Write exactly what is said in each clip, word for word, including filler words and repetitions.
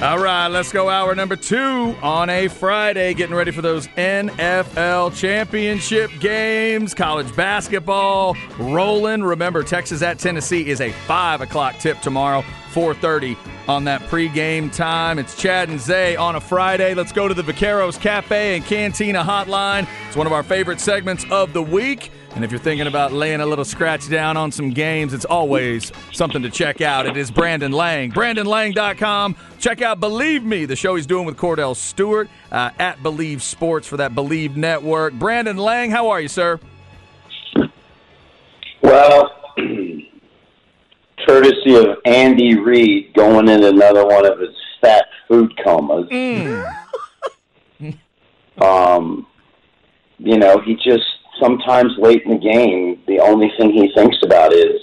All right, let's go hour number two on a Friday, getting ready for those N F L championship games, college basketball rolling. Remember, Texas at Tennessee is a five o'clock tip tomorrow, four thirty on that pregame time. It's Chad and Zay on a Friday. Let's go to the Vaqueros Cafe and Cantina Hotline. It's one of our favorite segments of the week. And if you're thinking about laying a little scratch down on some games, it's always something to check out. It is Brandon Lang. Brandon Lang dot com. Check out Believe Me, the show he's doing with Cordell Stewart uh, at Believe Sports for that Believe Network. Brandon Lang, how are you, sir? Well, courtesy of Andy Reid going in another one of his fat food comas. Mm. um, you know, he just... Sometimes late in the game, the only thing he thinks about is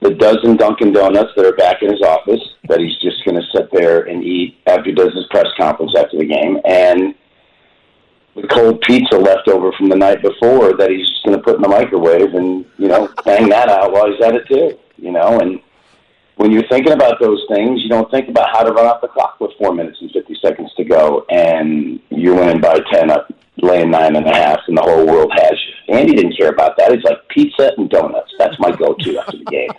the dozen Dunkin' Donuts that are back in his office that he's just going to sit there and eat after he does his press conference after the game, and the cold pizza left over from the night before that he's just going to put in the microwave and, you know, bang that out while he's at it too, you know. And when you're thinking about those things, you don't think about how to run off the clock with four minutes and fifty seconds to go, and you're winning by ten up, laying nine and a half, and the whole world has you. Andy didn't care about that. He's like, pizza and donuts. That's my go-to after the game.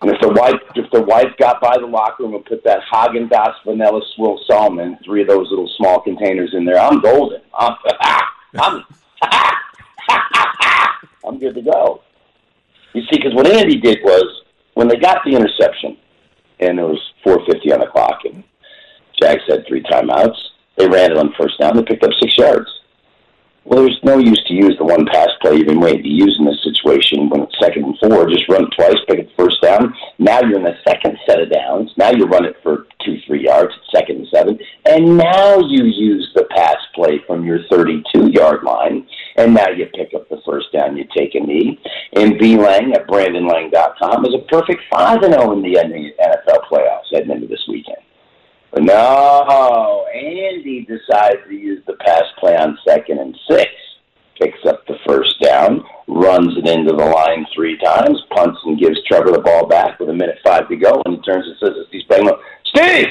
And if the wife, if the wife got by the locker room and put that Haagen-Dazs vanilla swill salmon, three of those little small containers in there, I'm golden. I'm, I'm, I'm good to go. You see, because what Andy did was, when they got the interception, and it was four fifty on the clock, and Jags had three timeouts, they ran it on first down, they picked up six yards. Well, there's no use to use the one pass play you've been waiting to use in this situation when it's second and four. Just run it twice, pick up the first down. Now you're in the second set of downs. Now you run it for two, three yards, second and seven. And now you use the pass play from your thirty-two-yard line. And now you pick up the first down, you take a knee. And B. Lang at Brandon Lang dot com is a perfect five and oh in the N F L playoffs heading into this weekend. But no, Andy decides to use the pass play on second and six, picks up the first down, runs it into the line three times, punts and gives Trevor the ball back with a minute five to go, and he turns and says to Steve Spangler, Steve,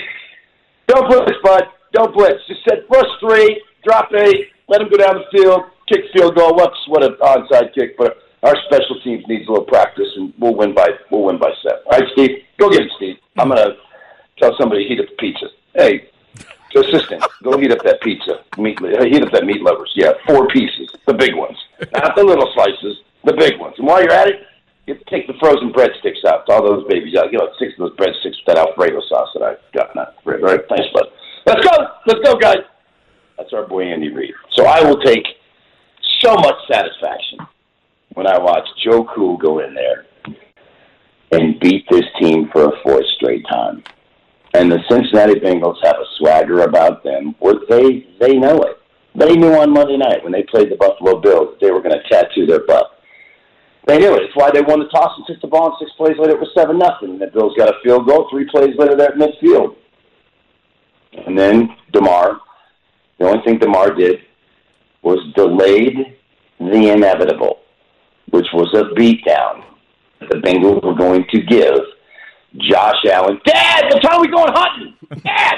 don't blitz, bud, don't blitz. He said, rush three, drop eight, let him go down the field, kick field goal. What's what an onside kick, but our special teams needs a little practice, and we'll win by we'll win by seven. All right, Steve, go get it, Steve. I'm going to tell somebody to heat up the pizza. Hey, assistant, go heat up that pizza. Meat, heat up that meat lovers. Yeah, four pieces, the big ones. Not the little slices, the big ones. And while you're at it, you have to take the frozen breadsticks out. All those babies out. You know, six of those breadsticks with that Alfredo sauce that I got. Not Alfredo, right? Thanks, bud. Let's go. Let's go, guys. That's our boy Andy Reid. So I will take so much satisfaction when I watch Joe Cool go in there and beat this team for a fourth straight time. And the Cincinnati Bengals have a swagger about them, where they, they know it. They knew on Monday night when they played the Buffalo Bills that they were going to tattoo their butt. They knew it. It's why they won the toss and took the ball, and six plays later it was seven nothing. The Bills got a field goal. Three plays later they're at midfield. And then DeMar, the only thing DeMar did was delayed the inevitable, which was a beatdown that the Bengals were going to give Josh Allen. Dad, what time we going hunting? Dad,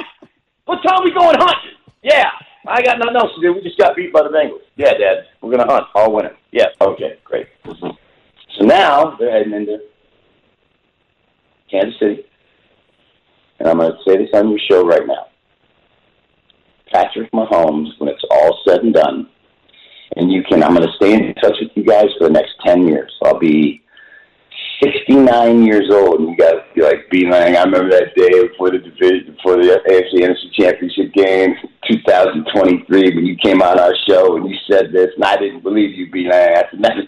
what time we going hunting? Yeah, I got nothing else to do. We just got beat by the Bengals. Yeah, Dad, we're going to hunt all winter. Yeah, okay, great. So now they're heading into Kansas City. And I'm going to say this on your show right now. Patrick Mahomes, when it's all said and done, and you can, I'm going to stay in touch with you guys for the next ten years. I'll be sixty-nine years old, and you got to be like, B-Lang, I remember that day before the division, before the A F C N F C Championship game, two thousand twenty-three, when you came on our show and you said this, and I didn't believe you, B-Lang. I said, nothing.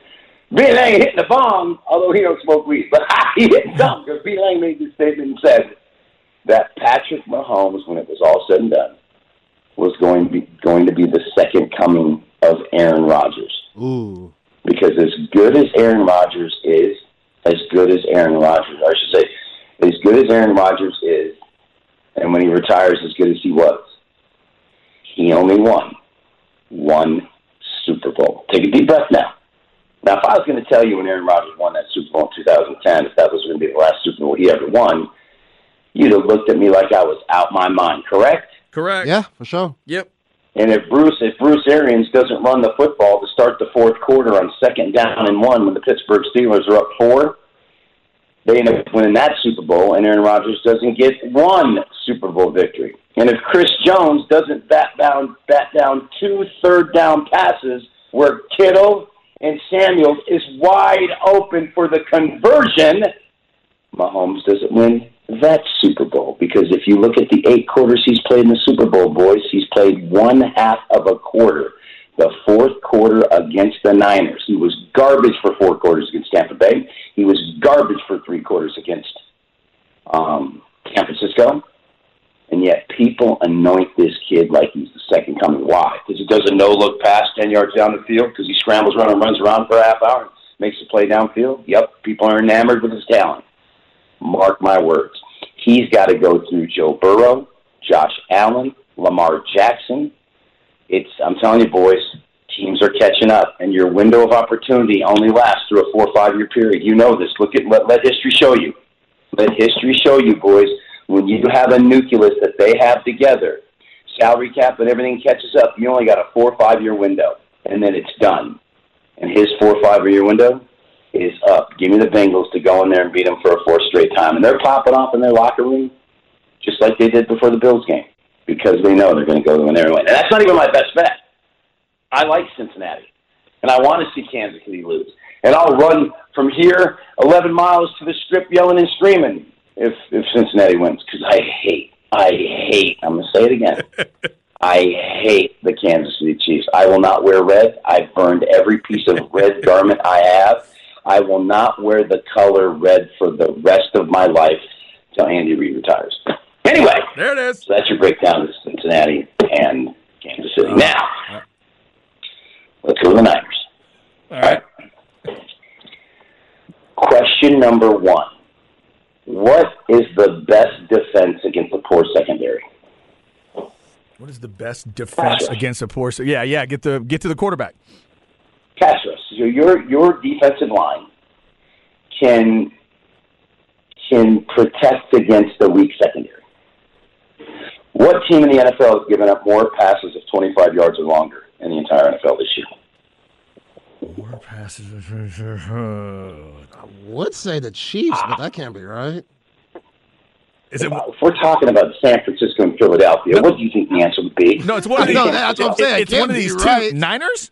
B-Lang hitting the bomb, although he don't smoke weed, but he hit something, because B-Lang made this statement and said that Patrick Mahomes, when it was all said and done, was going to be, going to be the second coming of Aaron Rodgers. Ooh. Because as good as Aaron Rodgers is, as good as Aaron Rodgers, or I should say, as good as Aaron Rodgers is, and when he retires, as good as he was, he only won one Super Bowl. Take a deep breath now. Now, if I was going to tell you when Aaron Rodgers won that Super Bowl in two thousand ten, if that was going to be the last Super Bowl he ever won, you'd have looked at me like I was out my mind, correct? Correct. Yeah, for sure. Yep. And if Bruce if Bruce Arians doesn't run the football to start the fourth quarter on second down and one when the Pittsburgh Steelers are up four, they end up winning that Super Bowl, and Aaron Rodgers doesn't get one Super Bowl victory. And if Chris Jones doesn't bat down, bat down two third-down passes where Kittle and Samuels is wide open for the conversion, Mahomes doesn't win that Super Bowl, because if you look at the eight quarters he's played in the Super Bowl, boys, he's played one half of a quarter. The fourth quarter against the Niners. He was garbage for four quarters against Tampa Bay. He was garbage for three quarters against um, San Francisco. And yet people anoint this kid like he's the second coming. Why? Because he does a no-look pass ten yards down the field, because he scrambles around and runs around for a half hour and makes the play downfield. Yep, people are enamored with his talent. Mark my words. He's got to go through Joe Burrow, Josh Allen, Lamar Jackson. It's I'm telling you, boys, teams are catching up, and your window of opportunity only lasts through a four- or five-year period. You know this. Look at let, let history show you. Let history show you, boys. When you have a nucleus that they have together, salary cap and everything catches up, you only got a four- or five-year window, and then it's done. And his four- or five-year window is up. Give me the Bengals to go in there and beat them for a fourth straight time. And they're popping off in their locker room just like they did before the Bills game, because they know they're going to go in there and win. And that's not even my best bet. I like Cincinnati, and I want to see Kansas City lose. And I'll run from here eleven miles to the strip yelling and screaming if, if Cincinnati wins, because I hate, I hate, I'm going to say it again, I hate the Kansas City Chiefs. I will not wear red. I've burned every piece of red garment I have. I will not wear the color red for the rest of my life until Andy Reid retires. Anyway, there it is. So that's your breakdown of Cincinnati and Kansas City. Now, right. Let's go to the Niners. All right. All right. Question number one. What is the best defense against a poor secondary? What is the best defense Pass against a poor secondary? Yeah, yeah, get the get to the quarterback. Pass rush. So your your defensive line can can protect against the weak secondary. What team in the N F L has given up more passes of twenty-five yards or longer in the entire N F L this year? More passes. I would say the Chiefs, but that can't be right. Is it, if we're talking about San Francisco and Philadelphia, no, what do you think the answer would be? No, it's one of these, no, that's what I'm saying. It's one of these right. two Niners?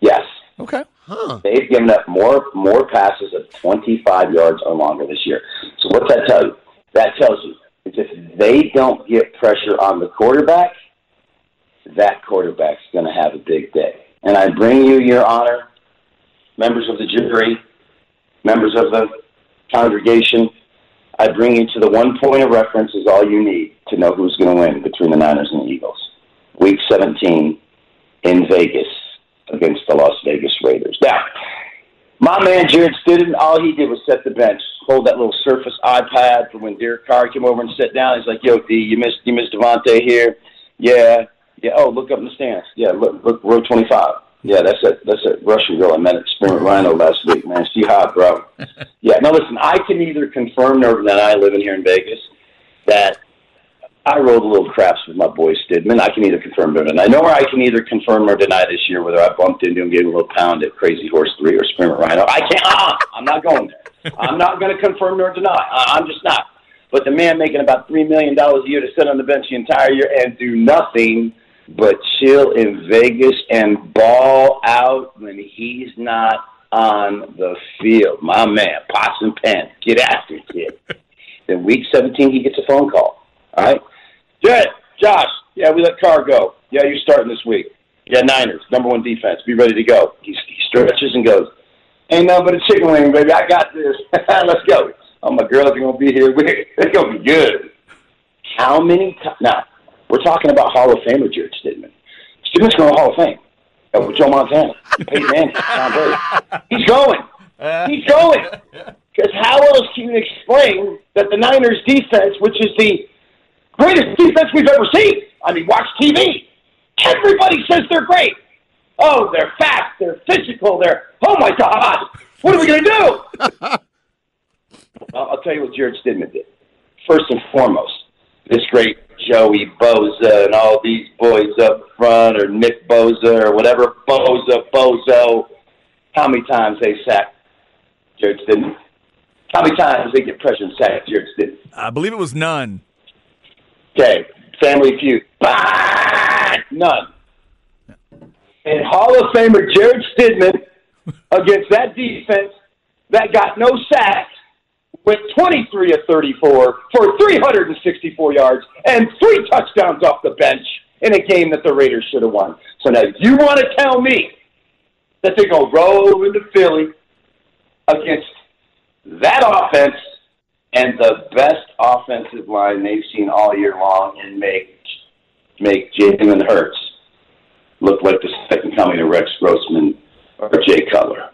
Yes. Okay. Huh. They've given up more more passes of twenty-five yards or longer this year. So what's that tell you? That tells you is if they don't get pressure on the quarterback, that quarterback's going to have a big day. And I bring you, Your Honor, members of the jury, members of the congregation, I bring you to the one point of reference is all you need to know who's going to win between the Niners and the Eagles. Week seventeen in Vegas, against the Las Vegas Raiders. Now, my man Jared Stidham, all he did was set the bench, hold that little Surface iPad for when Derek Carr came over and sat down. He's like, "Yo, D, you missed you missed Devontae here. Yeah, yeah. Oh, look up in the stands. Yeah, look, look, row twenty-five. Yeah, that's a that's a Russian girl I met at Spring Rhino last week. Man, she hot, bro. Yeah. Now, listen, I can neither confirm nor deny, living here in Vegas, that." I rolled a little craps with my boy Stidman. I can either confirm nor deny. I know where I can either confirm or deny this year whether I bumped into him, gave him a little pound at Crazy Horse three or Sprinter Rhino. I can't. Uh, I'm not going there. I'm not going to confirm nor deny. I, I'm just not. But the man making about three million dollars a year to sit on the bench the entire year and do nothing but chill in Vegas and ball out when he's not on the field. My man, pots and pans, get after it, kid. Then week seventeen, he gets a phone call. All right? Jared, Josh, yeah, we let Carr go. Yeah, you're starting this week. Yeah, Niners, number one defense. Be ready to go. He, he stretches and goes, ain't nothing but a chicken wing, baby. I got this. Let's go. Oh, my girls are going to be here. They're going to be good. How many times? Now, we're talking about Hall of Famer Jared Stidham. Stidham's going to Hall of Fame. Oh, Joe Montana, Peyton Manning, Tom Brady. He's going. He's going. Because how else can you explain that the Niners defense, which is the greatest defense we've ever seen? I mean, watch T V. Everybody says they're great. Oh, they're fast. They're physical. They're, oh, my God. What are we going to do? Well, I'll tell you what Jared Stidham did. First and foremost, this great Joey Bosa and all these boys up front, or Nick Bosa or whatever, Bosa, Bozo. How many times they sacked Jared Stidham? How many times they get pressure and sacked Jared Stidham? I believe it was none. Okay. Family Feud. Bah! None. And Hall of Famer Jared Stidham against that defense that got no sacks with twenty-three of thirty-four for three hundred sixty-four yards and three touchdowns off the bench in a game that the Raiders should have won. So now you want to tell me that they're going to roll into Philly against that offense and the best offensive line they've seen all year long and make make Jalen Hurts look like the second coming of Rex Grossman or Jay Cutler.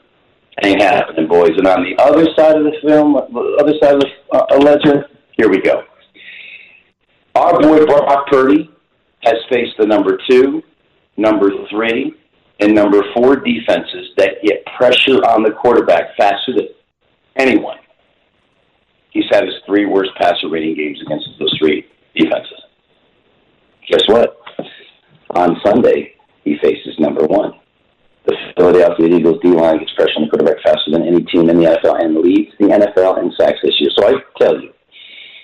Ain't happening, boys. And on the other side of the film, the other side of the uh, ledger, here we go. Our boy Brock Purdy has faced the number two, number three, and number four defenses that get pressure on the quarterback faster than anyone. He's had his three worst passer rating games against those three defenses. Guess what? On Sunday, he faces number one. The Philadelphia Eagles D-line gets pressure on the quarterback faster than any team in the N F L and leads the N F L in sacks this year. So I tell you,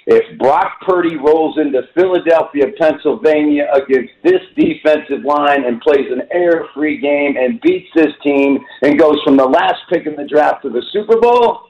if Brock Purdy rolls into Philadelphia, Pennsylvania against this defensive line and plays an air-free game and beats this team and goes from the last pick in the draft to the Super Bowl,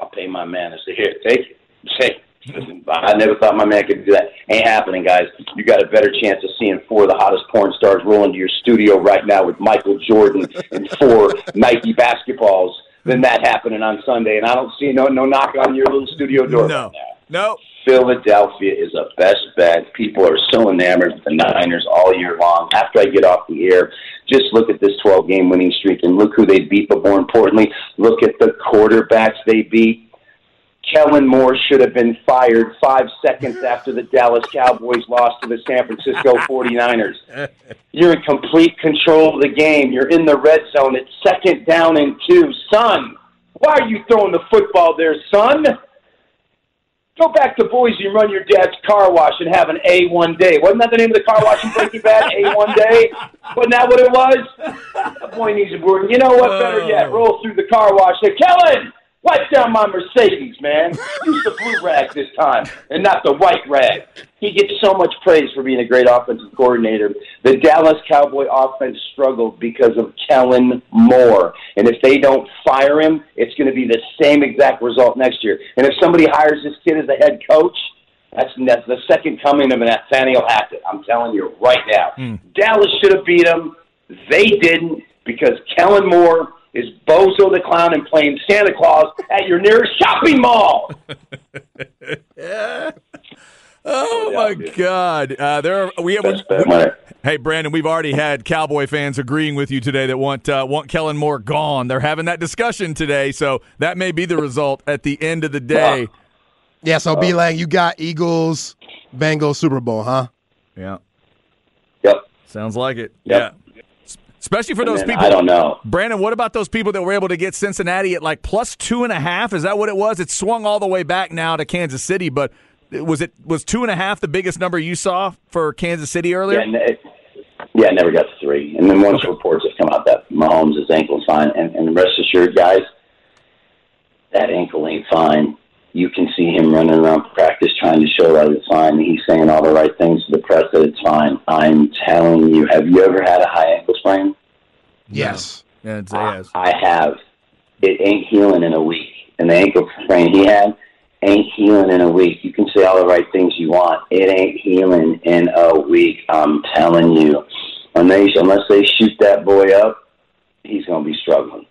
I'll pay my man as the hit. Take it. Take it. Listen, I never thought my man could do that. Ain't happening, guys. You got a better chance of seeing four of the hottest porn stars roll into your studio right now with Michael Jordan and four Nike basketballs than that happening on Sunday. And I don't see no no knock on your little studio door. No, right now. No. Philadelphia is a best bet. People are so enamored with the Niners all year long. After I get off the air, just look at this twelve-game winning streak and look who they beat. But more importantly, look at the quarterbacks they beat. Kellen Moore should have been fired five seconds after the Dallas Cowboys lost to the San Francisco forty-niners. You're in complete control of the game. You're in the red zone. It's second down and two. Son, why are you throwing the football there, son? Go back to Boise and run your dad's car wash and have an A one day. Wasn't that the name of the car wash in Breaking Bad, A one day? Wasn't that what it was? That boy needs a word. You know what, better yet, roll through the car wash. Say, Kellen! Wipe down my Mercedes, man. Use the blue rag this time and not the white rag. He gets so much praise for being a great offensive coordinator. The Dallas Cowboy offense struggled because of Kellen Moore. And if they don't fire him, it's going to be the same exact result next year. And if somebody hires this kid as a head coach, that's, that's the second coming of Nathaniel Hackett. I'm telling you right now. Mm. Dallas should have beat him. They didn't because Kellen Moore is Bozo the Clown and playing Santa Claus at your nearest shopping mall. Yeah. Oh, yeah, my dude. God. Uh, there are, we have. We, hey, Brandon, we've already had Cowboy fans agreeing with you today that want uh, want Kellen Moore gone. They're having that discussion today, so that may be the result at the end of the day. Yeah, so, uh, B-Lang, you got Eagles, Bengals, Super Bowl, huh? Yeah. Yep. Sounds like it. Yep. Yeah. Especially for and those people. I don't know. Brandon, what about those people that were able to get Cincinnati at like plus two and a half? Is that what it was? It swung all the way back now to Kansas City, but was it was two and a half the biggest number you saw for Kansas City earlier? Yeah, it, yeah, it never got to three. And then once okay. reports have come out that Mahomes' ankle's fine, and, and rest assured, guys, that ankle ain't fine. You can see him running around practice trying to show that it's fine. He's saying all the right things to the press that it's fine. I'm telling you, have you ever had a high ankle sprain? Yes. Yeah, it's ass. I, I have. It ain't healing in a week. And the ankle sprain he had ain't healing in a week. You can say all the right things you want. It ain't healing in a week, I'm telling you. Unless they shoot that boy up, he's going to be struggling.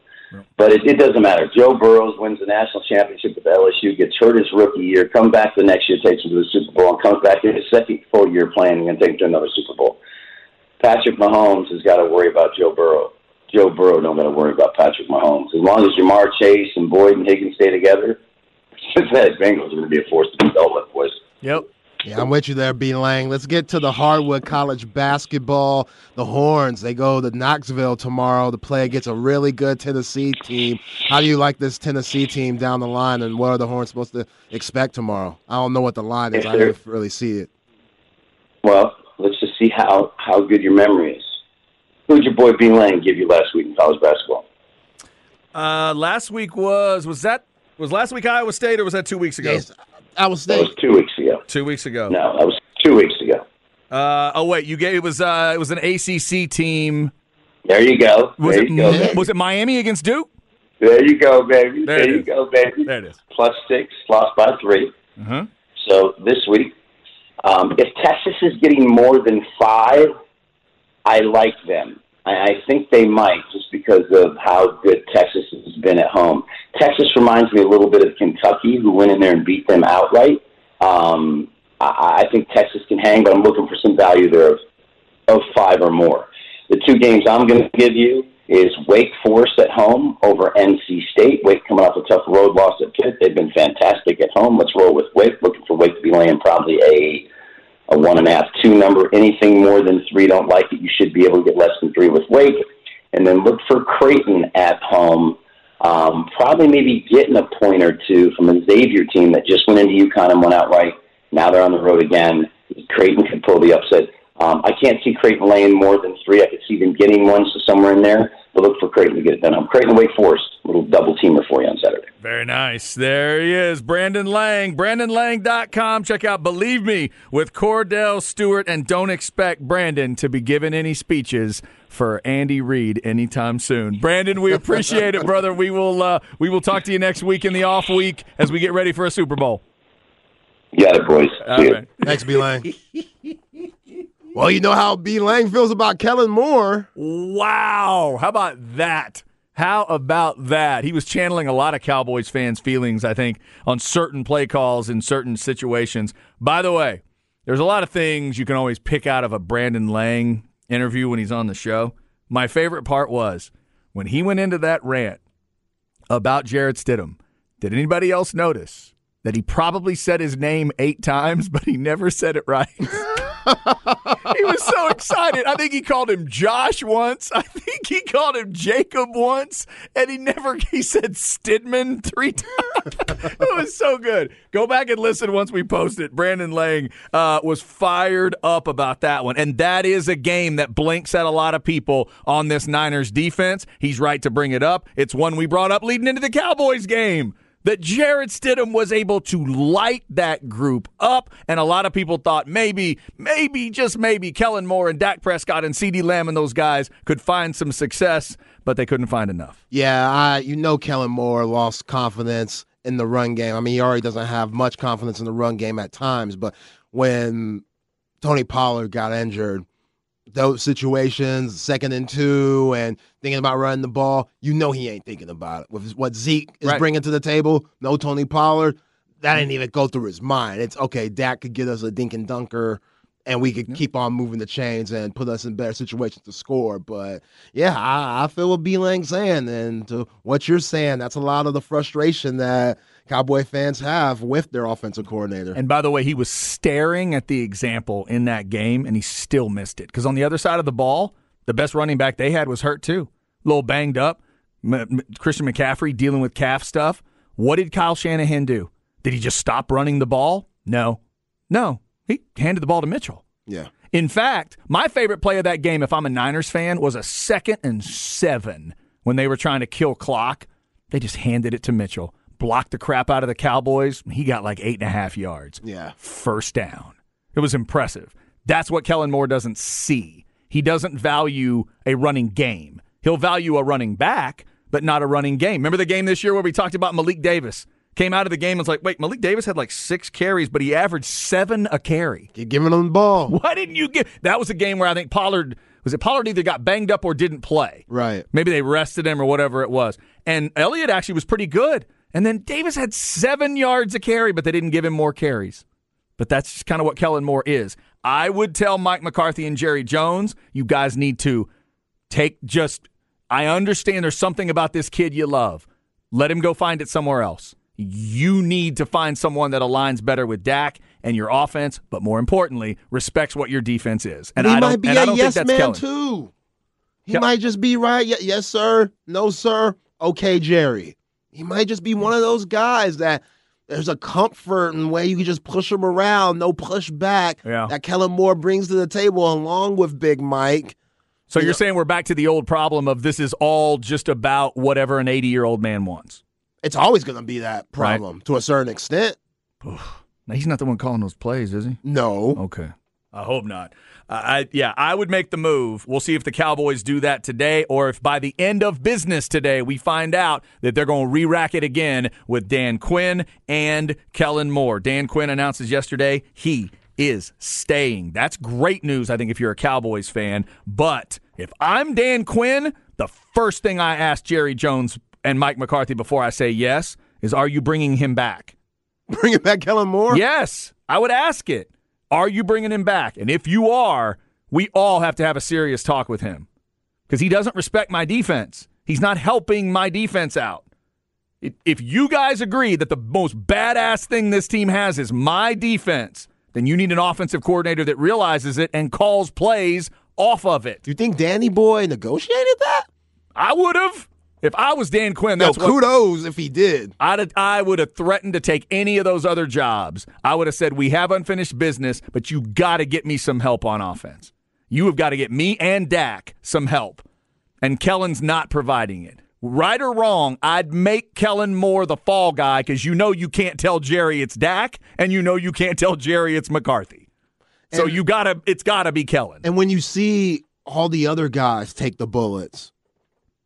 But it, it doesn't matter. Joe Burrow wins the national championship with L S U, gets hurt his rookie year, comes back the next year, takes him to the Super Bowl, and comes back in his second full year playing and takes him to another Super Bowl. Patrick Mahomes has got to worry about Joe Burrow. Joe Burrow don't got to worry about Patrick Mahomes. As long as Jamar Chase and Boyd and Higgins stay together, Cincinnati Bengals are going to be a force to be dealt with, boys. Yep. Yeah, I'm with you there, B. Lang. Let's get to the hardwood college basketball. The Horns, they go to Knoxville tomorrow to play against a really good Tennessee team. How do you like this Tennessee team down the line, and what are the Horns supposed to expect tomorrow? I don't know what the line is. I didn't really see it. Well, let's just see how, how good your memory is. Who did your boy B. Lang give you last week in college basketball? Uh, last week was – was that was last week Iowa State, or was that two weeks ago? Yes. Iowa State. That was two weeks ago. Two weeks ago. No, that was two weeks ago. Uh, oh wait, you gave it was uh, it was an A C C team. There you go. Was there it you go, baby. Was it Miami against Duke? There you go, baby. There, there you is. go, baby. There it is. Plus six, lost by three. Uh-huh. So this week, um, if Texas is getting more than five, I like them. I think they might, just because of how good Texas has been at home. Texas reminds me a little bit of Kentucky, who went in there and beat them outright. Um, I, I think Texas can hang, but I'm looking for some value there of, of five or more. The two games I'm going to give you is Wake Forest at home over N C State. Wake coming off a tough road loss at Pitt. They've been fantastic at home. Let's roll with Wake. Looking for Wake to be laying probably a... a one and a half, two number. Anything more than three, don't like it. You should be able to get less than three with Wake. And then look for Creighton at home. Um, probably maybe getting a point or two from a Xavier team that just went into UConn and went outright. Now they're on the road again. Creighton could pull the upset. Um, I can't see Creighton laying more than three. I could see them getting one, so somewhere in there. But look for Creighton to get it done. I'm Creighton Wake Forest, a little double-teamer for you on Saturday. Very nice. There he is, Brandon Lang. Brandon Lang dot com. Check out Believe Me with Cordell Stewart. And don't expect Brandon to be giving any speeches for Andy Reid anytime soon. Brandon, we appreciate it, brother. We will uh, we will talk to you next week in the off week as we get ready for a Super Bowl. You got it, boys. All right. Thanks, B. Lang. Well, you know how B. Lang feels about Kellen Moore. Wow. How about that? How about that? He was channeling a lot of Cowboys fans' feelings, I think, on certain play calls in certain situations. By the way, there's a lot of things you can always pick out of a Brandon Lang interview when he's on the show. My favorite part was when he went into that rant about Jared Stidham, did anybody else notice that he probably said his name eight times, but he never said it right? He was so excited. I think he called him Josh once. I think he called him Jacob once. And he never, he said Stidman three times. It was so good. Go back and listen once we post it. Brandon Lang uh, was fired up about that one. And that is a game that blinks at a lot of people on this Niners defense. He's right to bring it up. It's one we brought up leading into the Cowboys game, that Jared Stidham was able to light that group up, and a lot of people thought maybe, maybe, just maybe, Kellen Moore and Dak Prescott and CeeDee Lamb and those guys could find some success, but they couldn't find enough. Yeah, I, you know Kellen Moore lost confidence in the run game. I mean, he already doesn't have much confidence in the run game at times, but when Tony Pollard got injured, those situations, second and two, and thinking about running the ball, you know he ain't thinking about it. With what Zeke is right. bringing to the table, no Tony Pollard, that didn't even go through his mind. It's, okay, Dak could get us a dink and dunker, and we could yep. keep on moving the chains and put us in better situations to score. But, yeah, I, I feel what B. Lang's saying, and to what you're saying, that's a lot of the frustration that Cowboy fans have with their offensive coordinator. And by the way, he was staring at the example in that game, and he still missed it. Because on the other side of the ball, the best running back they had was hurt too. A little banged up. M- Christian McCaffrey dealing with calf stuff. What did Kyle Shanahan do? Did he just stop running the ball? No. No. He handed the ball to Mitchell. Yeah. In fact, my favorite play of that game, if I'm a Niners fan, was a second and seven when they were trying to kill clock. They just handed it to Mitchell. Blocked the crap out of the Cowboys. He got like eight and a half yards. Yeah. First down. It was impressive. That's what Kellen Moore doesn't see. He doesn't value a running game. He'll value a running back, but not a running game. Remember the game this year where we talked about Malik Davis? Came out of the game and was like, wait, Malik Davis had like six carries, but he averaged seven a carry. You're giving him the ball. Why didn't you give? That was a game where I think Pollard, was it Pollard either got banged up or didn't play? Right. Maybe they rested him or whatever it was. And Elliott actually was pretty good. And then Davis had seven yards a carry, but they didn't give him more carries. But that's just kind of what Kellen Moore is. I would tell Mike McCarthy and Jerry Jones, you guys need to take just, I understand there's something about this kid you love. Let him go find it somewhere else. You need to find someone that aligns better with Dak and your offense, but more importantly, respects what your defense is. And he I don't, might be and a I don't yes think that's man Kellen. Too. He Ke- might just be right. Yes, sir. No, sir. Okay, Jerry. He might just be one of those guys that there's a comfort in where you can just push him around, no push back, yeah. that Kellen Moore brings to the table along with Big Mike. So you you're know. saying we're back to the old problem of this is all just about whatever an eighty-year-old man wants. It's always going to be that problem right. to a certain extent. Now, he's not the one calling those plays, is he? No. Okay. I hope not. Uh, I Yeah, I would make the move. We'll see if the Cowboys do that today or if by the end of business today we find out that they're going to re-rack it again with Dan Quinn and Kellen Moore. Dan Quinn announces yesterday he is staying. That's great news, I think, if you're a Cowboys fan. But if I'm Dan Quinn, the first thing I ask Jerry Jones and Mike McCarthy before I say yes is, are you bringing him back? Bringing back Kellen Moore? Yes, I would ask it. Are you bringing him back? And if you are, we all have to have a serious talk with him because he doesn't respect my defense. He's not helping my defense out. If you guys agree that the most badass thing this team has is my defense, then you need an offensive coordinator that realizes it and calls plays off of it. Do you think Danny Boy negotiated that? I would have. If I was Dan Quinn, that's Yo, kudos what, if he did. I'd, I would have threatened to take any of those other jobs. I would have said, we have unfinished business, but you got to get me some help on offense. You have got to get me and Dak some help. And Kellen's not providing it. Right or wrong, I'd make Kellen Moore the fall guy because you know you can't tell Jerry it's Dak, and you know you can't tell Jerry it's McCarthy. And, so you gotta, it's got to be Kellen. And when you see all the other guys take the bullets,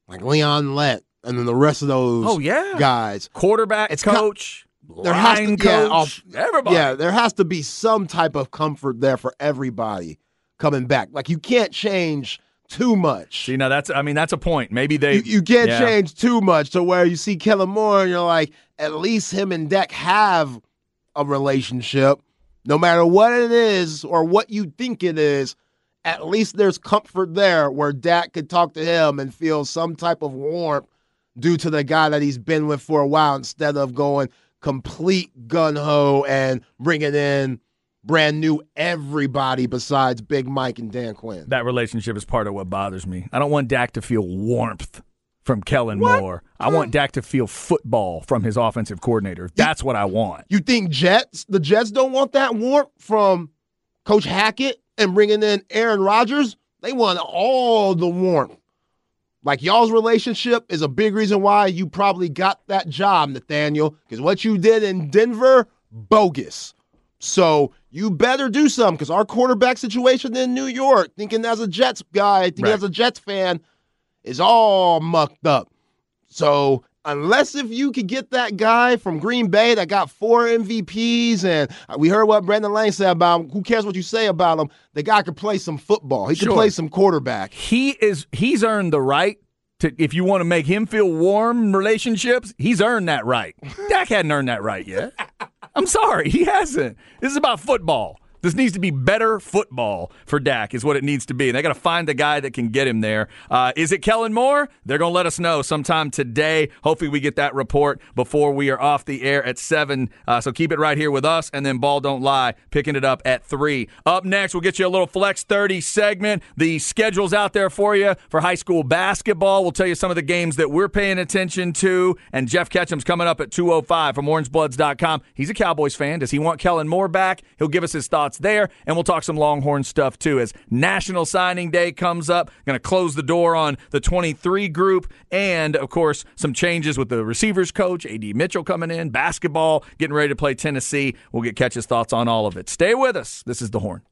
like Leon Lett, and then the rest of those oh, yeah. guys. Quarterback, it's coach, com- there line has to, coach, yeah, everybody. Yeah, there has to be some type of comfort there for everybody coming back. Like, you can't change too much. See, now that's, I mean, that's a point. Maybe they... You, you can't yeah. change too much to where you see Kellen Moore and you're like, at least him and Dak have a relationship. No matter what it is or what you think it is, at least there's comfort there where Dak could talk to him and feel some type of warmth due to the guy that he's been with for a while instead of going complete gung-ho and bringing in brand new everybody besides Big Mike and Dan Quinn. That relationship is part of what bothers me. I don't want Dak to feel warmth from Kellen what? Moore. I want Dak to feel football from his offensive coordinator. That's you, what I want. You think Jets, the Jets don't want that warmth from Coach Hackett? And bringing in Aaron Rodgers, they want all the warmth. Like, y'all's relationship is a big reason why you probably got that job, Nathaniel, because what you did in Denver, bogus. So you better do something, because our quarterback situation in New York, thinking as a Jets guy, thinking right. as a Jets fan, is all mucked up. So unless if you could get that guy from Green Bay that got four M V Ps, and we heard what Brandon Lang said about him. Who cares what you say about him? The guy could play some football. He sure. could play some quarterback. He is. He's earned the right to. If you want to make him feel warm, relationships, he's earned that right. Dak hadn't earned that right yet. I'm sorry, he hasn't. This is about football. This needs to be better football for Dak is what it needs to be. And they got to find the guy that can get him there. Uh, is it Kellen Moore? They're going to let us know sometime today. Hopefully we get that report before we are off the air at seven. Uh, so keep it right here with us. And then Ball Don't Lie, picking it up at three. Up next, we'll get you a little Flex thirty segment. The schedule's out there for you for high school basketball. We'll tell you some of the games that we're paying attention to. And Jeff Ketchum's coming up at two oh five from orange bloods dot com. He's a Cowboys fan. Does he want Kellen Moore back? He'll give us his thoughts there, and we'll talk some Longhorn stuff too as National Signing Day comes up. Going to close the door on the twenty-three group, and of course some changes with the receivers coach, A D Mitchell coming in, basketball, getting ready to play Tennessee. We'll get Ketch's thoughts on all of it. Stay with us. This is The Horn.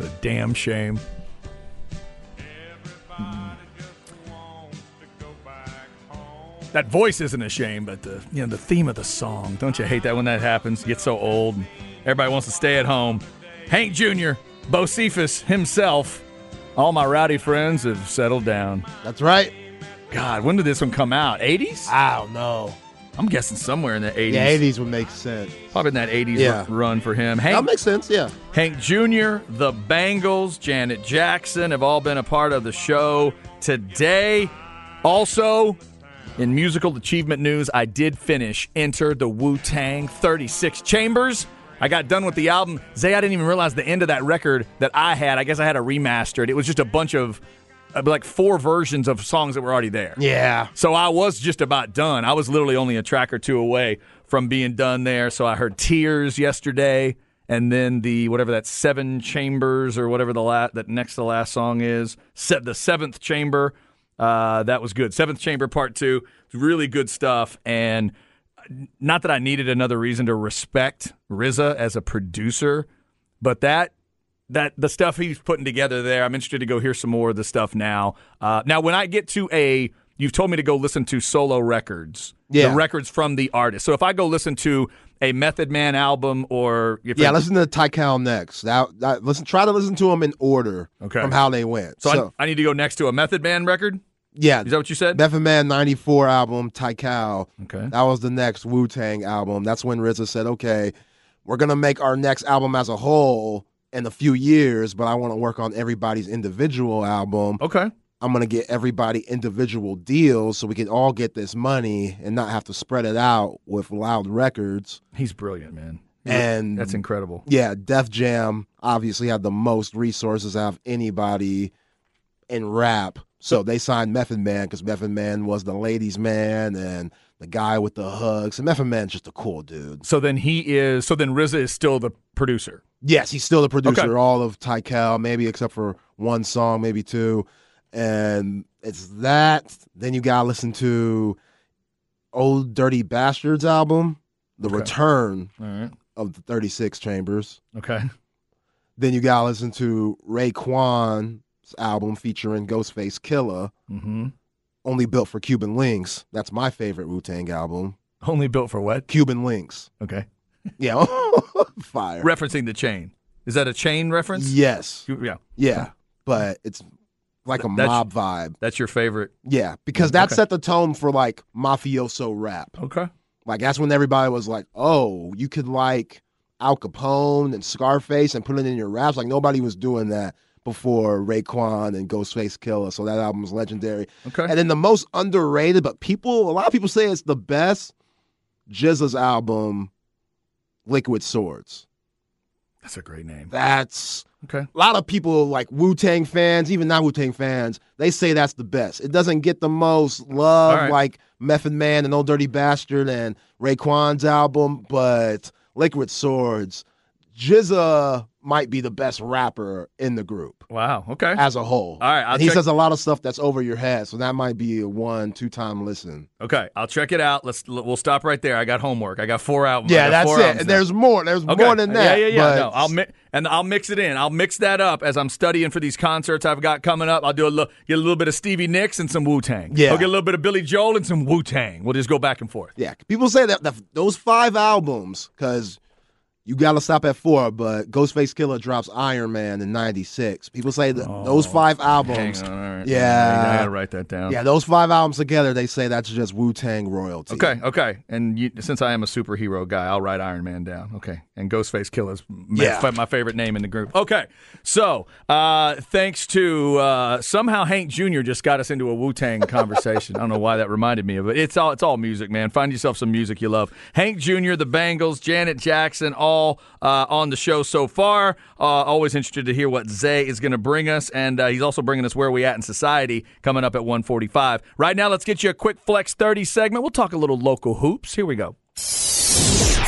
It's a damn shame. That voice isn't a shame, but the you know the theme of the song. Don't you hate that when that happens? You get so old, and everybody wants to stay at home. Hank Junior, Bo Cephas himself, all my rowdy friends have settled down. That's right. God, when did this one come out? eighties? I don't know. I'm guessing somewhere in the eighties. Yeah, eighties would make sense. Probably in that eighties yeah. run for him. Hank, that makes sense, yeah. Hank Junior, the Bengals, Janet Jackson have all been a part of the show today. Also, in musical achievement news, I did finish Enter the Wu-Tang, thirty-six Chambers. I got done with the album. Zay, I didn't even realize the end of that record that I had. I guess I had a remastered. It was just a bunch of, like, four versions of songs that were already there. Yeah. So I was just about done. I was literally only a track or two away from being done there. So I heard Tears yesterday, and then the, whatever that Seven Chambers or whatever the la- that next to last song is, set the Seventh Chamber. Uh, that was good. Seventh Chamber Part Two. Really good stuff. And not that I needed another reason to respect R Z A as a producer, but that that the stuff he's putting together there, I'm interested to go hear some more of the stuff now. Uh, now, when I get to a, you've told me to go listen to solo records, yeah. the records from the artist. So if I go listen to a Method Man album or if yeah, it, listen to Ty Cobb next. Now, now, listen, try to listen to them in order okay. from how they went. So, so. I, I need to go next to a Method Man record. Yeah. Is that what you said? Method Man ninety-four album, Ty Cobb. Okay. That was the next Wu-Tang album. That's when R Z A said, okay, we're going to make our next album as a whole in a few years, but I want to work on everybody's individual album. Okay. I'm going to get everybody individual deals so we can all get this money and not have to spread it out with Loud Records. He's brilliant, man. And that's incredible. Yeah. Def Jam obviously had the most resources out of anybody in rap. So they signed Method Man because Method Man was the ladies' man and the guy with the hugs. And Method Man's just a cool dude. So then he is. So then R Z A is still the producer. Yes, he's still the producer. Okay. All of Ty Cobb, maybe except for one song, maybe two, and it's that. Then you gotta listen to Old Dirty Bastards album, The okay. Return right. of the thirty-six Chambers. Okay. Then you gotta listen to Raekwon. Album featuring Ghostface Killah, mm-hmm. Only Built for Cuban Links. That's my favorite Wu-Tang album. Only Built for what? Cuban Links. Okay. Yeah. Fire. Referencing the chain. Is that a chain reference? Yes. Yeah. Yeah. But it's like a that's, mob vibe. That's your favorite? Yeah. Because that okay. set the tone for like mafioso rap. Okay. Like that's when everybody was like, oh, you could like Al Capone and Scarface and put it in your raps. Like nobody was doing that before Raekwon and Ghostface Killah, so that album's legendary. Okay. And then the most underrated, but people, a lot of people say it's the best, J Z A's album, Liquid Swords. That's a great name. That's okay. A lot of people like Wu-Tang fans, even not Wu-Tang fans, they say that's the best. It doesn't get the most love right. like Method Man and Old Dirty Bastard and Raekwon's album, but Liquid Swords, J Z A might be the best rapper in the group. Wow, okay. As a whole. All right, I'll and he check- says a lot of stuff that's over your head, so that might be a one, two-time listen. Okay, I'll check it out. Let's We'll stop right there. I got homework. I got four albums. Yeah, that's it. And now. There's more. There's okay. more than that. Yeah, yeah, yeah. But... No, I'll mi- and I'll mix it in. I'll mix that up as I'm studying for these concerts I've got coming up. I'll do a little, get a little bit of Stevie Nicks and some Wu-Tang. Yeah. I'll get a little bit of Billy Joel and some Wu-Tang. We'll just go back and forth. Yeah, people say that the, those five albums, because... You got to stop at four, but Ghostface Killah drops Iron Man in ninety-six. People say that oh, those five albums. Hang on, all right. Yeah. I got to write that down. Yeah, those five albums together, they say that's just Wu-Tang royalty. Okay, okay. And you, since I am a superhero guy, I'll write Iron Man down. Okay. And Ghostface Killah's yeah. my, my favorite name in the group. Okay. So, uh, thanks to uh, somehow Hank Junior just got us into a Wu-Tang conversation. I don't know why that reminded me of it. It's all, it's all music, man. Find yourself some music you love. Hank Junior, the Bengals, Janet Jackson, all. Uh, on the show so far. Uh, always interested to hear what Zay is going to bring us, and uh, he's also bringing us Where We At in Society coming up at one forty-five. Right now, let's get you a quick Flex thirty segment. We'll talk a little local hoops. Here we go.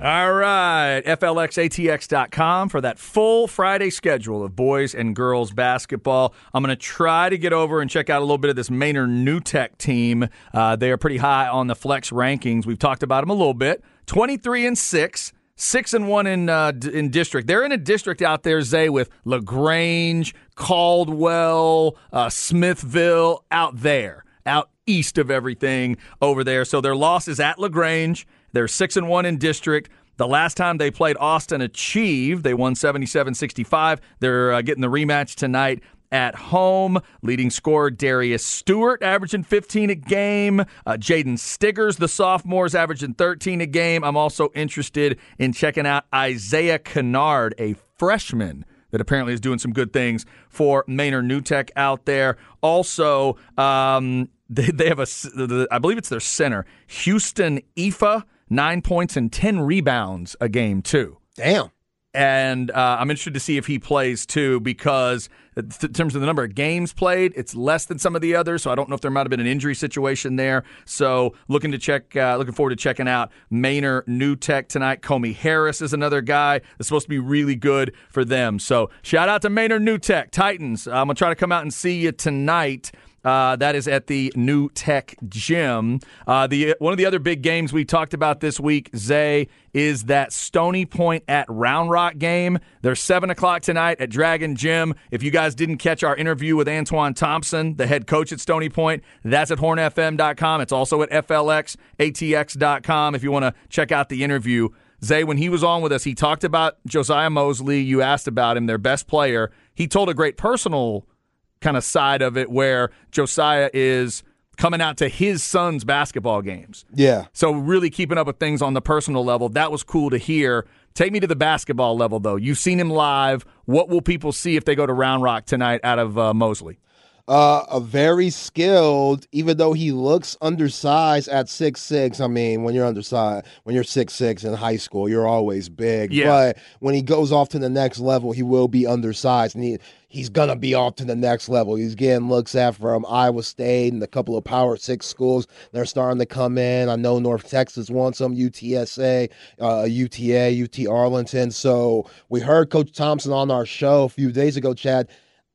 All right, F L X A T X dot com for that full Friday schedule of boys and girls basketball. I'm going to try to get over and check out a little bit of this Maynard Newtek team. Uh, they are pretty high on the Flex rankings. We've talked about them a little bit. twenty-three and six. Six and one in uh, in district. They're in a district out there, Zay, with LaGrange, Caldwell, uh, Smithville out there, out east of everything over there. So their loss is at LaGrange. They're six and one in district. The last time they played Austin Achieve, they won seventy-seven sixty-five. They're uh, getting the rematch tonight at home. Leading scorer Darius Stewart averaging fifteen a game. Uh, Jaden Stiggers, the sophomore, is averaging thirteen a game. I'm also interested in checking out Isaiah Kennard, a freshman that apparently is doing some good things for Maynard Newtek out there. Also, um, they, they have a, I believe it's their center, Houston Ifa, nine points and ten rebounds a game too. Damn. And uh, I'm interested to see if he plays, too, because in terms of the number of games played, it's less than some of the others, so I don't know if there might have been an injury situation there. So looking to check, uh, looking forward to checking out Maynard Newtek tonight. Comey Harris is another guy that's supposed to be really good for them. So shout out to Maynard Newtek. Titans, I'm going to try to come out and see you tonight. Uh, that is at the Newtek Gym. Uh, the one of the other big games we talked about this week, Zay, is that Stony Point at Round Rock game. They're seven o'clock tonight at Dragon Gym. If you guys didn't catch our interview with Antoine Thompson, the head coach at Stony Point, that's at horn f m dot com. It's also at F L X A T X dot com if you want to check out the interview. Zay, when he was on with us, he talked about Josiah Mosley. You asked about him, their best player. He told a great personal kind of side of it where Josiah is coming out to his son's basketball games. Yeah. So really keeping up with things on the personal level. That was cool to hear. Take me to the basketball level, though. You've seen him live. What will people see if they go to Round Rock tonight out of uh, Mosley? Uh, a very skilled, even though he looks undersized at six six. I mean, when you're undersized, when you're six six in high school, you're always big. Yeah. But when he goes off to the next level, he will be undersized. And he, he's going to be off to the next level. He's getting looks at from Iowa State and a couple of Power Six schools. They're starting to come in. I know North Texas wants them, U T S A, uh, U T A, U T Arlington. So we heard Coach Thompson on our show a few days ago, Chad.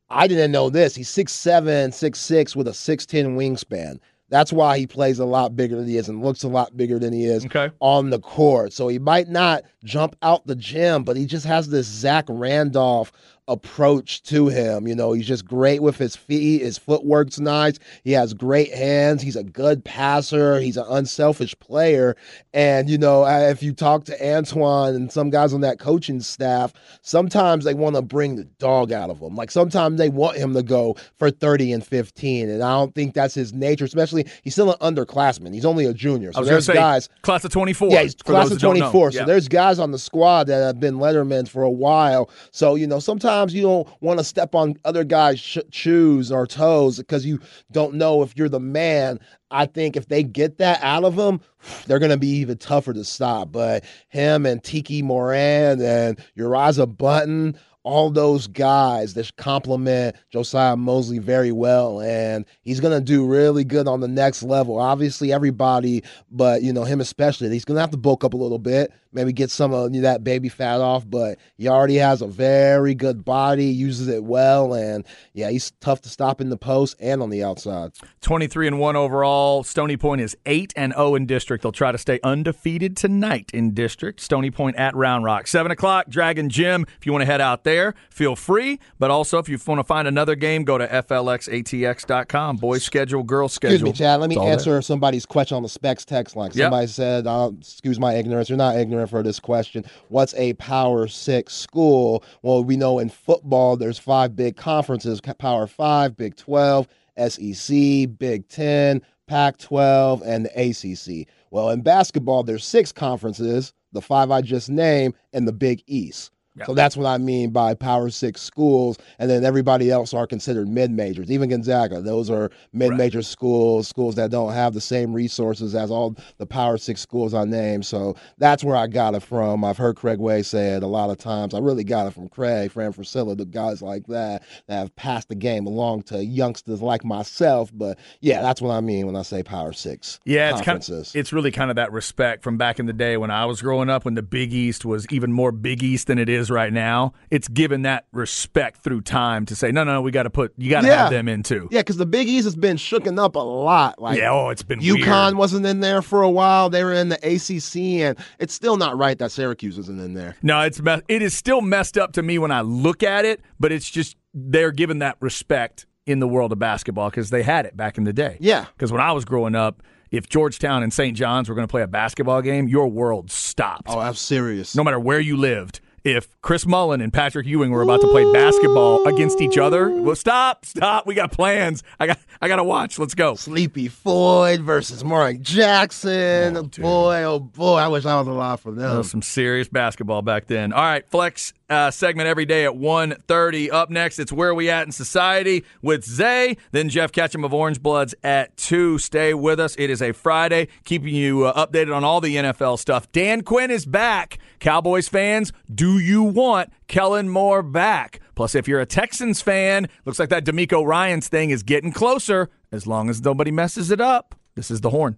I didn't know this. He's six seven, six six with a six ten wingspan. That's why he plays a lot bigger than he is and looks a lot bigger than he is okay. on the court. So he might not jump out the gym, but he just has this Zach Randolph approach to him. You know, he's just great with his feet. His footwork's nice. He has great hands. He's a good passer. He's an unselfish player. And, you know, if you talk to Antoine and some guys on that coaching staff, sometimes they want to bring the dog out of him. Like sometimes they want him to go for thirty and fifteen. And I don't think that's his nature, especially he's still an underclassman. He's only a junior. So there's say, guys. Class of twenty-four. Yeah, he's class of twenty-four. So yeah. There's guys on the squad that have been lettermen for a while. So, you know, sometimes Sometimes you don't want to step on other guys' sh- shoes or toes because you don't know if you're the man. I think if they get that out of him, they're going to be even tougher to stop. But him and Tiki Moran and Uriza Button, all those guys that complement Josiah Mosley very well, and he's going to do really good on the next level. Obviously, everybody, but, you know, him especially, he's going to have to bulk up a little bit, maybe get some of that baby fat off, but he already has a very good body, uses it well, and, yeah, he's tough to stop in the post and on the outside. twenty-three and one overall. Stony Point is eight and oh in district. They'll try to stay undefeated tonight in district. Stony Point at Round Rock. seven o'clock, Dragon Gym, if you want to head out there. There, feel free, but also if you want to find another game, go to F L X A T X dot com. Boys schedule, girls schedule. Excuse me, Chad. Let me answer there. Somebody's question on the specs text line. Somebody yep. said, oh, excuse my ignorance. You're not ignorant for this question. What's a Power Six school? Well, we know in football there's five big conferences, Power Five, Big twelve, S E C, Big ten, Pac twelve, and the A C C. Well, in basketball, there's six conferences, the five I just named, and the Big East. Yep. So that's what I mean by Power Six schools, and then everybody else are considered mid-majors. Even Gonzaga, those are mid-major right. schools, schools that don't have the same resources as all the Power Six schools I named. So that's where I got it from. I've heard Craig Way say it a lot of times. I really got it from Craig, Fran Frasilla, the guys like that that have passed the game along to youngsters like myself. But yeah, that's what I mean when I say Power Six. Yeah, it's kind of, it's really kind of that respect from back in the day when I was growing up, when the Big East was even more Big East than it is right now. It's given that respect through time to say, no, no, we got to put, you got to yeah. have them in too. Yeah, because the Big East has been shooken up a lot. Like, yeah, oh, it's been UConn weird. Wasn't in there for a while. They were in the A C C, and it's still not right that Syracuse isn't in there. No, it's me- it is still messed up to me when I look at it, but it's just they're given that respect in the world of basketball because they had it back in the day. Yeah. Because when I was growing up, if Georgetown and Saint John's were going to play a basketball game, your world stopped. Oh, I'm serious. No matter where you lived. If Chris Mullen and Patrick Ewing were about to play basketball against each other, well, stop, stop. We got plans. I got I got to watch. Let's go. Sleepy Floyd versus Mark Jackson. Oh, boy, oh, boy. I wish I was alive for them. Oh, some serious basketball back then. All right, Flex uh, segment every day at one thirty. Up next, it's Where We At in Society with Zay, then Jeff Ketchum of Orange Bloods at two. Stay with us. It is a Friday, keeping you uh, updated on all the N F L stuff. Dan Quinn is back. Cowboys fans, do you want Kellen Moore back? Plus, if you're a Texans fan, looks like that DeMeco Ryans thing is getting closer. As long as nobody messes it up, this is The Horn.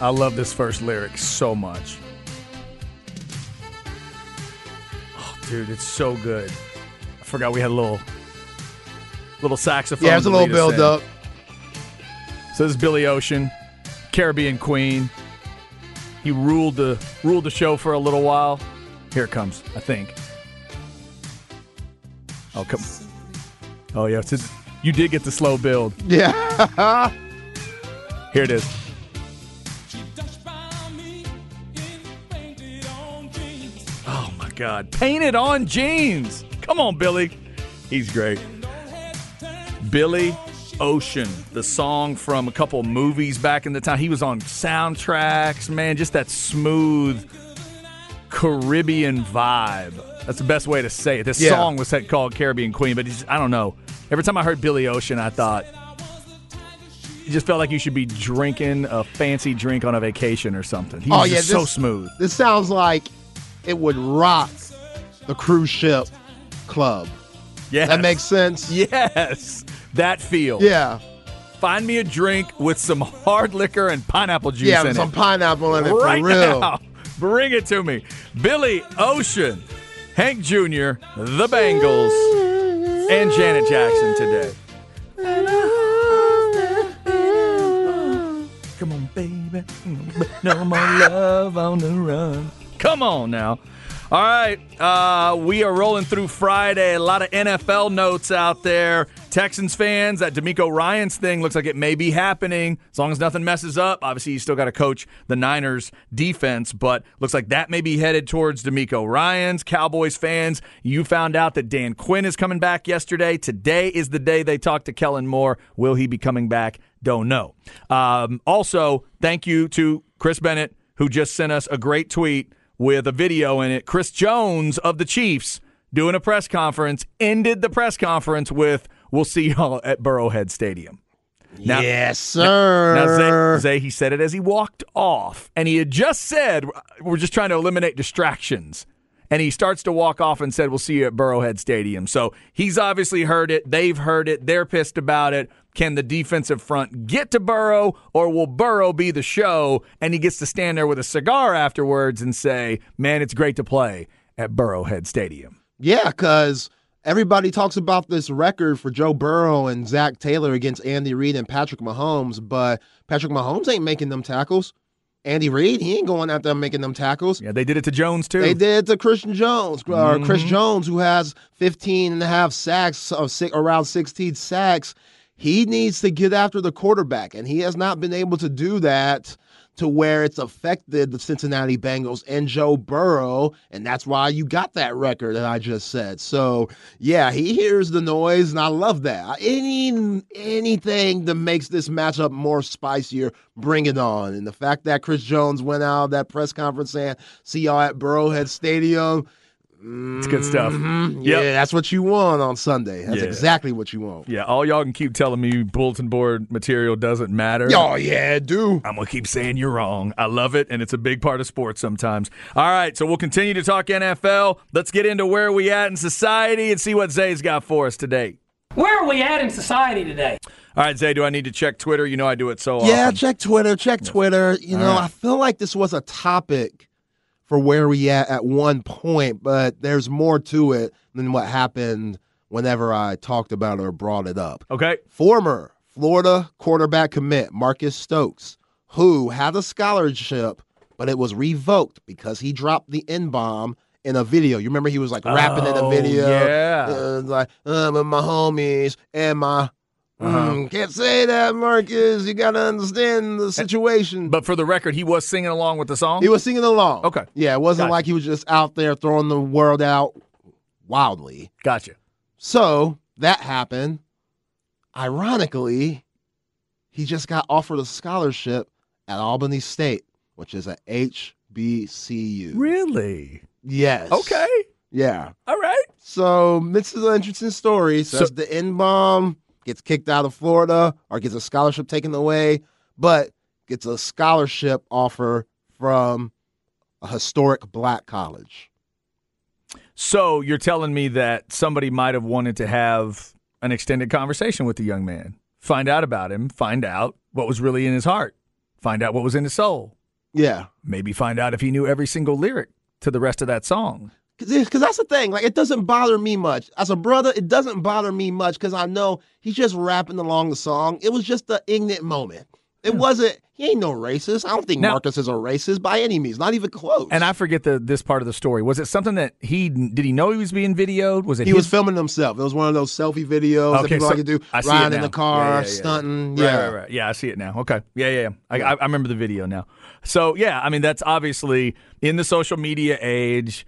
I love this first lyric so much. Oh, dude, it's so good. I forgot we had a little little saxophone. Yeah, it's a little build up. So this is Billy Ocean, Caribbean Queen. He ruled the ruled the show for a little while. Here it comes, I think. Oh, come. Oh, yeah. It's a, you did get the slow build. Yeah. Here it is. God, painted on jeans. Come on, Billy. He's great. Billy Ocean, the song from a couple movies back in the time. He was on soundtracks, man, just that smooth Caribbean vibe. That's the best way to say it. This yeah. song was called Caribbean Queen, but he's, I don't know. Every time I heard Billy Ocean, I thought, it just felt like you should be drinking a fancy drink on a vacation or something. He was oh, yeah, just this, so smooth. This sounds like it would rock the cruise ship club. Yes. That makes sense? Yes. That feel. Yeah. Find me a drink with some hard liquor and pineapple juice yeah, in it. Yeah, some pineapple in it right for real. Now. Bring it to me. Billy Ocean, Hank Junior, the Bengals, and Janet Jackson today. Come on, baby. No more love on the run. Come on now. All right, uh, we are rolling through Friday. A lot of N F L notes out there. Texans fans, that DeMeco Ryans thing looks like it may be happening. As long as nothing messes up. Obviously, you still got to coach the Niners defense, but looks like that may be headed towards DeMeco Ryans. Cowboys fans, you found out that Dan Quinn is coming back yesterday. Today is the day they talked to Kellen Moore. Will he be coming back? Don't know. Um, also, thank you to Chris Bennett, who just sent us a great tweet with a video in it. Chris Jones of the Chiefs doing a press conference, ended the press conference with, we'll see y'all at Burrowhead Stadium. Now, yes, sir. Now, now Zay, Zay, he said it as he walked off, and he had just said, we're just trying to eliminate distractions. And he starts to walk off and said, we'll see you at Burrowhead Stadium. So he's obviously heard it. They've heard it. They're pissed about it. Can the defensive front get to Burrow, or will Burrow be the show? And he gets to stand there with a cigar afterwards and say, man, it's great to play at Burrowhead Stadium. Yeah, because everybody talks about this record for Joe Burrow and Zach Taylor against Andy Reid and Patrick Mahomes, but Patrick Mahomes ain't making them tackles. Andy Reid, he ain't going out there making them tackles. Yeah, they did it to Jones, too. They did it to Chris Jones, or mm-hmm. Chris Jones, who has fifteen and a half sacks, or six, around sixteen sacks. He needs to get after the quarterback, and he has not been able to do that to where it's affected the Cincinnati Bengals and Joe Burrow, and that's why you got that record that I just said. So, yeah, he hears the noise, and I love that. Any Anything that makes this matchup more spicier, bring it on. And the fact that Chris Jones went out of that press conference saying, see y'all at Burrowhead Stadium, it's good stuff. Mm-hmm. Yep. Yeah, that's what you want on Sunday. That's yeah. exactly what you want. Yeah, all y'all can keep telling me bulletin board material doesn't matter. Oh, yeah, it do. I'm going to keep saying you're wrong. I love it, and it's a big part of sports sometimes. All right, so we'll continue to talk N F L. Let's get into where we at in society and see what Zay's got for us today. Where are we at in society today? All right, Zay, do I need to check Twitter? You know I do it so yeah, often. Yeah, check Twitter, check yes. Twitter. You all know, right. I feel like this was a topic for where we at at one point, but there's more to it than what happened whenever I talked about it or brought it up. Okay. Former Florida quarterback commit Marcus Stokes, who had a scholarship, but it was revoked because he dropped the N-bomb in a video. You remember he was like rapping oh, in a video. Yeah. Uh, like, I'm with my homies and my... Uh-huh. Mm, can't say that, Marcus. You got to understand the situation. But for the record, he was singing along with the song? He was singing along. Okay. Yeah, it wasn't gotcha. like he was just out there throwing the world out wildly. Gotcha. So that happened. Ironically, he just got offered a scholarship at Albany State, which is a H B C U. Really? Yes. Okay. Yeah. All right. So this is an interesting story. So, so- the N-bomb... gets kicked out of Florida or gets a scholarship taken away, but gets a scholarship offer from a historic black college. So you're telling me that somebody might have wanted to have an extended conversation with the young man, find out about him, find out what was really in his heart, find out what was in his soul. Yeah. Maybe find out if he knew every single lyric to the rest of that song. Because that's the thing. Like, it doesn't bother me much. As a brother, it doesn't bother me much because I know he's just rapping along the song. It was just the ignorant moment. It yeah. wasn't, he ain't no racist. I don't think now, Marcus is a racist by any means, not even close. And I forget the this part of the story. Was it something that he, did he know he was being videoed? Was it He his? was filming himself. It was one of those selfie videos okay, that people so, like to do, I riding in the car, yeah, yeah, yeah. stunting. Yeah. Right, right, right. Yeah, I see it now. Okay. Yeah, yeah, yeah. I, yeah. I, I remember the video now. So, yeah, I mean, that's obviously in the social media age,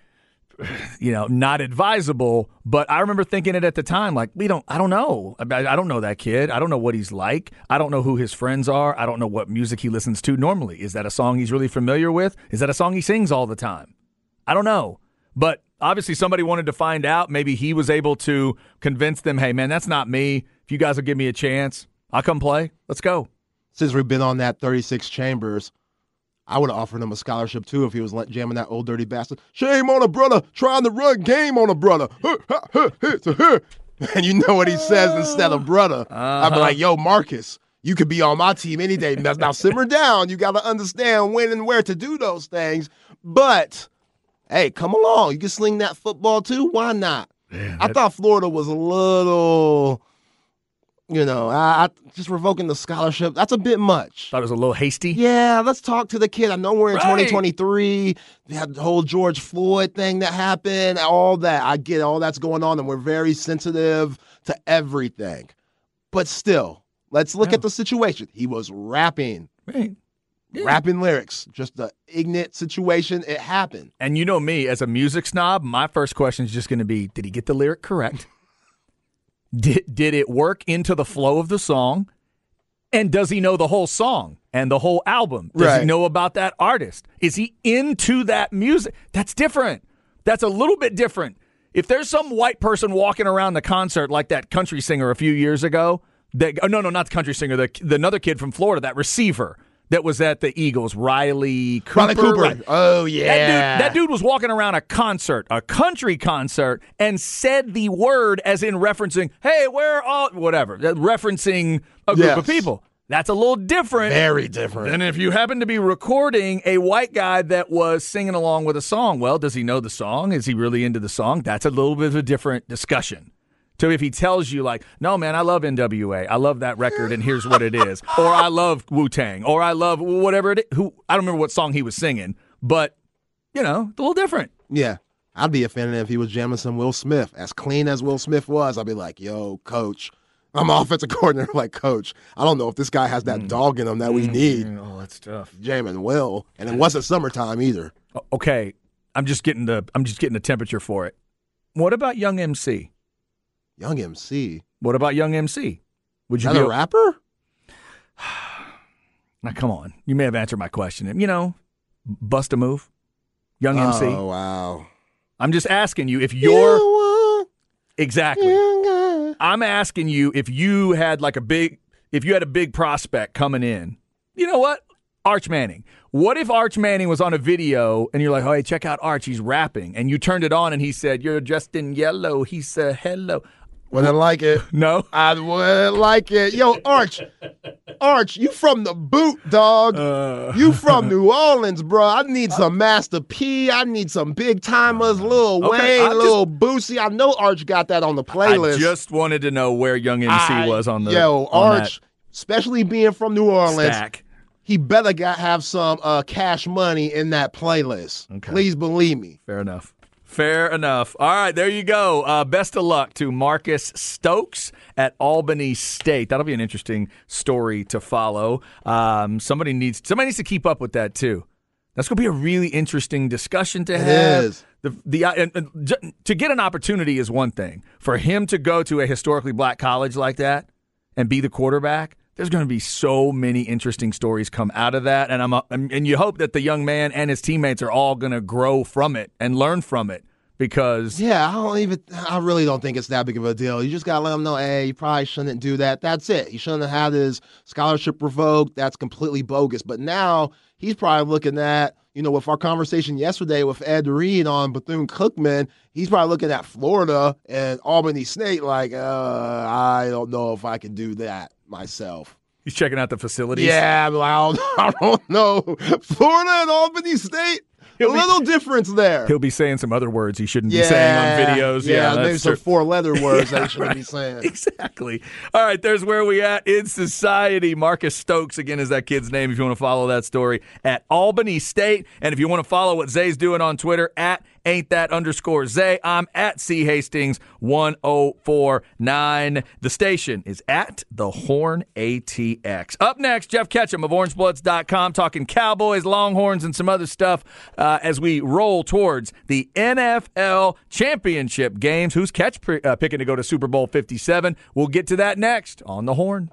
you know, not advisable, but I remember thinking it at the time, like, we don't, I don't know. I, I don't know that kid. I don't know what he's like. I don't know who his friends are. I don't know what music he listens to normally. Is that a song he's really familiar with? Is that a song he sings all the time? I don't know. But obviously somebody wanted to find out. Maybe he was able to convince them, hey, man, that's not me. If you guys will give me a chance, I'll come play. Let's go. Since we've been on that thirty-six Chambers, I would have offered him a scholarship, too, if he was jamming that old dirty bastard. Shame on a brother, trying to run game on a brother. And you know what he says instead of brother. Uh-huh. I'd be like, yo, Marcus, you could be on my team any day. Now, simmer down. You got to understand when and where to do those things. But, hey, come along. You can sling that football, too. Why not? Man, I that... thought Florida was a little... You know, I, I just revoking the scholarship. That's a bit much. Thought it was a little hasty. Yeah, let's talk to the kid. I know we're in right. twenty twenty-three. They had the whole George Floyd thing that happened, all that. I get all that's going on, and we're very sensitive to everything. But still, let's look yeah. at the situation. He was rapping. Right. Yeah. Rapping lyrics, just the ignorant situation. It happened. And you know me, as a music snob, my first question is just going to be, did he get the lyric correct? Did, did it work into the flow of the song? And does he know the whole song and the whole album? Does right. he know about that artist? Is he into that music? That's different. That's a little bit different. If there's some white person walking around the concert like that country singer a few years ago, That, oh, no, no, not the country singer. The, the another kid from Florida, that receiver that was at the Eagles, Riley Cooper. Riley Cooper. Right. Oh, yeah. That dude, that dude was walking around a concert, a country concert, and said the word as in referencing, hey, we're all, whatever, referencing a group yes. of people. That's a little different. Very different. Than if you happen to be recording a white guy that was singing along with a song. Well, does he know the song? Is he really into the song? That's a little bit of a different discussion. So if he tells you, like, no, man, I love N W A. I love that record, and here's what it is. Or I love Wu-Tang. Or I love whatever it is. Who, I don't remember what song he was singing, but, you know, it's a little different. Yeah. I'd be offended if he was jamming some Will Smith. As clean as Will Smith was, I'd be like, yo, coach. I'm an offensive coordinator, like, coach, I don't know if this guy has that mm. dog in him that we need. Mm, oh, that's tough. Jamming Will. And it wasn't summertime either. Okay. I'm just getting the I'm just getting the temperature for it. What about Young M C? Young M C. What about Young M C? Would you be a rapper? Now, come on. You may have answered my question. You know, bust a move. Young oh, M C. Oh, wow. I'm just asking you if you're. You exactly. Younger. I'm asking you if you had like a big, if you had a big prospect coming in. You know what? Arch Manning. What if Arch Manning was on a video and you're like, oh, hey, check out Arch. He's rapping. And you turned it on and he said, you're dressed in yellow. He said, hello. Wouldn't like it. No. I wouldn't like it. Yo, Arch. Arch, you from the boot, dog. Uh, you from New Orleans, bro. I need some Master P. I need some Big Timers, Lil okay, Wayne, Lil Boosie. I know Arch got that on the playlist. I just wanted to know where Young M C I, was on the Yo, on Arch, that. Especially being from New Orleans. Stack. He better got have some uh, Cash Money in that playlist. Okay. Please believe me. Fair enough. Fair enough. All right, there you go. Uh, best of luck to Marcus Stokes at Albany State. That'll be an interesting story to follow. Um, somebody needs somebody needs to keep up with that too. That's going to be a really interesting discussion to it have. Is. The the uh, and, and, to get an opportunity is one thing. For him to go to a historically black college like that and be the quarterback, there's going to be so many interesting stories come out of that, and I'm a, and you hope that the young man and his teammates are all going to grow from it and learn from it because yeah, I don't even I really don't think it's that big of a deal. You just got to let them know, hey, you probably shouldn't do that. That's it. You shouldn't have had his scholarship revoked. That's completely bogus. But now he's probably looking at, you know, with our conversation yesterday with Ed Reed on Bethune-Cookman, he's probably looking at Florida and Albany State like, uh, I don't know if I can do that myself. He's checking out the facilities. Yeah, I'm like, I, don't, I don't know. Florida and Albany State, he'll a be, little difference there. He'll be saying some other words he shouldn't yeah, be saying on videos. Yeah, yeah maybe some four-letter words yeah, that he shouldn't right. be saying. Exactly. All right, there's where we at in society. Marcus Stokes, again, is that kid's name if you want to follow that story, at Albany State. And if you want to follow what Zay's doing on Twitter, at Ain't That underscore Zay. I'm at C Hastings one oh four nine. The station is at The Horn A T X. Up next, Jeff Ketchum of Orange Bloods dot com talking Cowboys, Longhorns, and some other stuff uh, as we roll towards the N F L Championship games. Who's catch pre- uh, picking to go to Super Bowl fifty-seven? We'll get to that next on The Horn.